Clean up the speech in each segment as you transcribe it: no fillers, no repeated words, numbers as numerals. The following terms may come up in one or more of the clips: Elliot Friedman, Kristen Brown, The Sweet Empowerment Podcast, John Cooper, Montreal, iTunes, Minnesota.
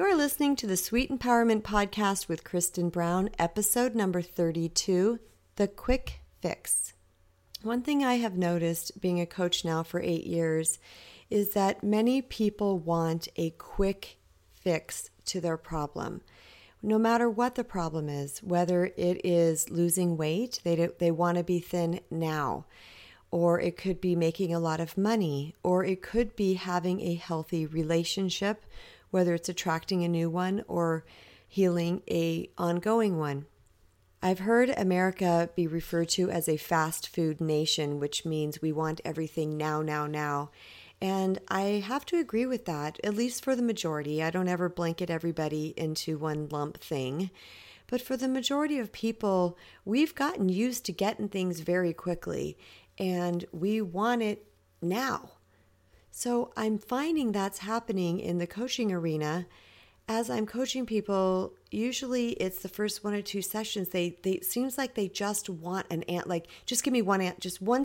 You're listening to The Sweet Empowerment Podcast with Kristen Brown, episode number 32, The Quick Fix. One thing I have noticed being a coach now for 8 years is that many people want a quick fix to their problem. No matter what the problem is, whether it is losing weight, they want to be thin now, or it could be making a lot of money, or it could be having a healthy relationship, whether it's attracting a new one or healing an ongoing one. I've heard America be referred to as a fast food nation, which means we want everything now, now, now. And I have to agree with that, at least for the majority. I don't ever blanket everybody into one lump thing. But for the majority of people, we've gotten used to getting things very quickly, and we want it now. So I'm finding that's happening in the coaching arena. As I'm coaching people, usually it's the first 1 or 2 sessions. It seems like they just want an answer, like, just give me one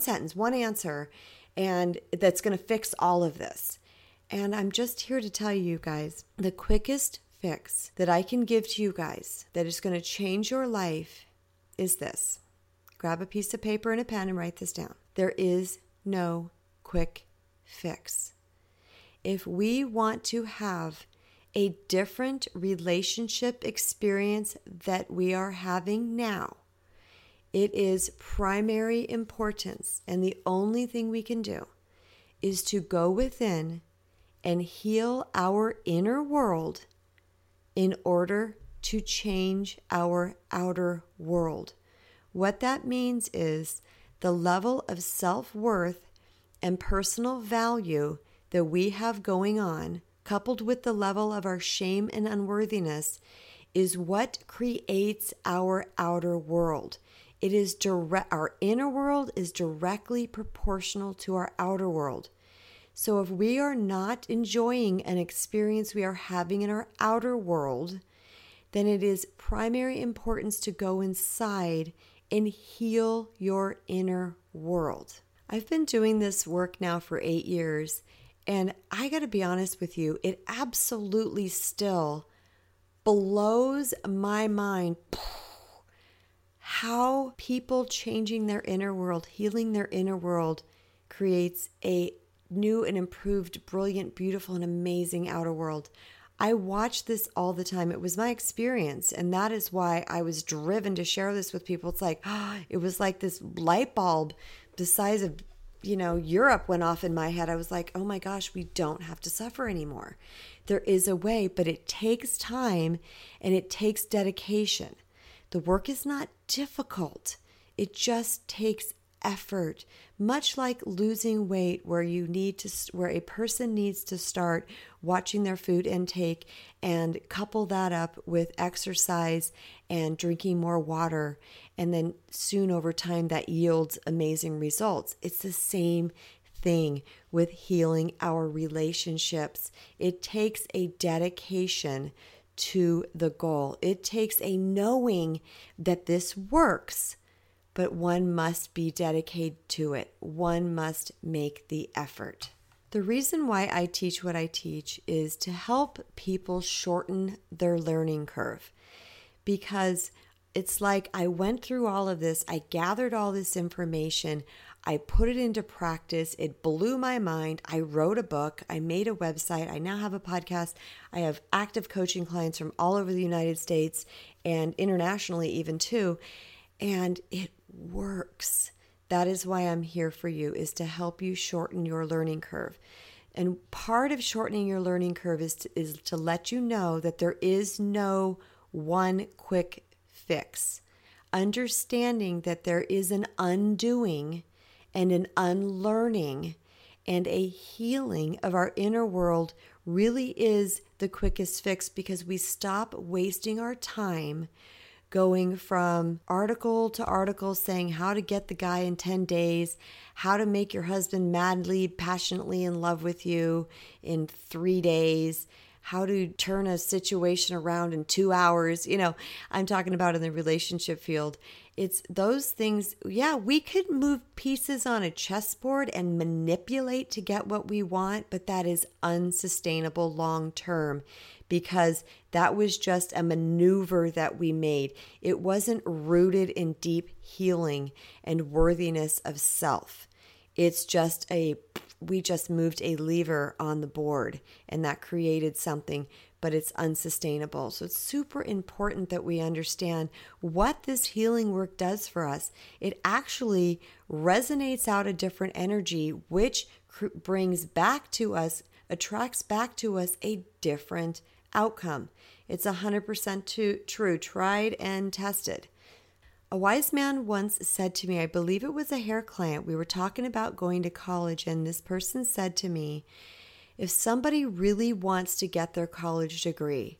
sentence, one answer, and that's going to fix all of this. And I'm just here to tell you guys, the quickest fix that I can give to you guys that is going to change your life is this. Grab a piece of paper and a pen and write this down. There is no quick fix. If we want to have a different relationship experience that we are having now, it is primary importance, and the only thing we can do is to go within and heal our inner world in order to change our outer world. What that means is the level of self-worth and personal value that we have going on, coupled with the level of our shame and unworthiness, is what creates our outer world. It is our inner world is directly proportional to our outer world. So if we are not enjoying an experience we are having in our outer world, then it is primary importance to go inside and heal your inner world. I've been doing this work now for 8 years, and I got to be honest with you, it absolutely still blows my mind how people changing their inner world, healing their inner world, creates a new and improved, brilliant, beautiful, and amazing outer world. I watch this all the time. It was my experience, and that is why I was driven to share this with people. It's like, it was like this light bulb the size of, Europe went off in my head. I was like, oh my gosh, we don't have to suffer anymore. There is a way, but it takes time and it takes dedication. The work is not difficult. It just takes effort, much like losing weight, where a person needs to start watching their food intake and couple that up with exercise and drinking more water. And then soon over time that yields amazing results. It's the same thing with healing our relationships. It takes a dedication to the goal. It takes a knowing that this works, but one must be dedicated to it. One must make the effort. The reason why I teach what I teach is to help people shorten their learning curve, because it's like I went through all of this, I gathered all this information, I put it into practice, it blew my mind, I wrote a book, I made a website, I now have a podcast, I have active coaching clients from all over the United States and internationally even too, and it works. That is why I'm here for you, is to help you shorten your learning curve. And part of shortening your learning curve is to let you know that there is no one quick fix. Understanding that there is an undoing and an unlearning and a healing of our inner world really is the quickest fix, because we stop wasting our time going from article to article saying how to get the guy in 10 days, how to make your husband madly, passionately in love with you in 3 days, how to turn a situation around in 2 hours. I'm talking about in the relationship field. It's those things. Yeah, we could move pieces on a chessboard and manipulate to get what we want, but that is unsustainable long term, because that was just a maneuver that we made. It wasn't rooted in deep healing and worthiness of self. It's just we just moved a lever on the board and that created something, but it's unsustainable. So it's super important that we understand what this healing work does for us. It actually resonates out a different energy, which brings back to us, attracts back to us a different outcome. It's 100% true, tried and tested. A wise man once said to me, I believe it was a hair client, we were talking about going to college, and this person said to me, if somebody really wants to get their college degree,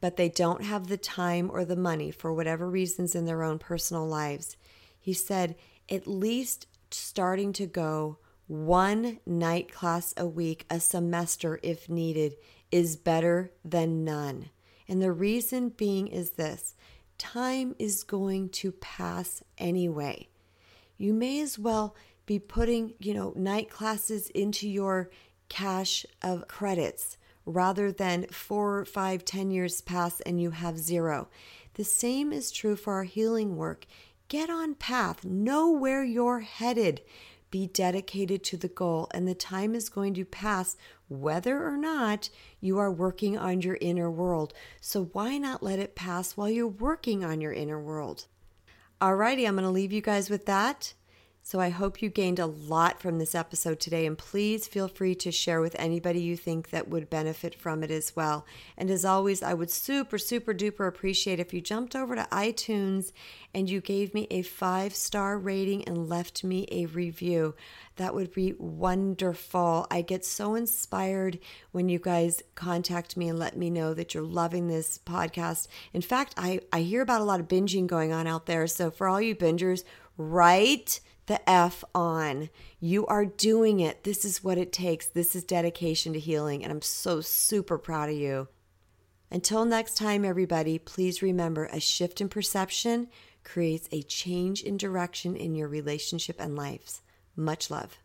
but they don't have the time or the money for whatever reasons in their own personal lives, he said, at least starting to go one night class a week, a semester if needed, is better than none. And the reason being is this. Time is going to pass anyway. You may as well be putting, night classes into your cache of credits rather than 4, 5, 10 years pass and you have zero. The same is true for our healing work. Get on path. Know where you're headed. Be dedicated to the goal, and the time is going to pass whether or not you are working on your inner world. So why not let it pass while you're working on your inner world? Alrighty, I'm going to leave you guys with that. So I hope you gained a lot from this episode today, and please feel free to share with anybody you think that would benefit from it as well. And as always, I would super, super duper appreciate if you jumped over to iTunes and you gave me a 5-star rating and left me a review. That would be wonderful. I get so inspired when you guys contact me and let me know that you're loving this podcast. In fact, I hear about a lot of binging going on out there. So for all you bingers, write the F on. You are doing it. This is what it takes. This is dedication to healing, and I'm so super proud of you. Until next time, everybody, please remember, a shift in perception creates a change in direction in your relationship and lives. Much love.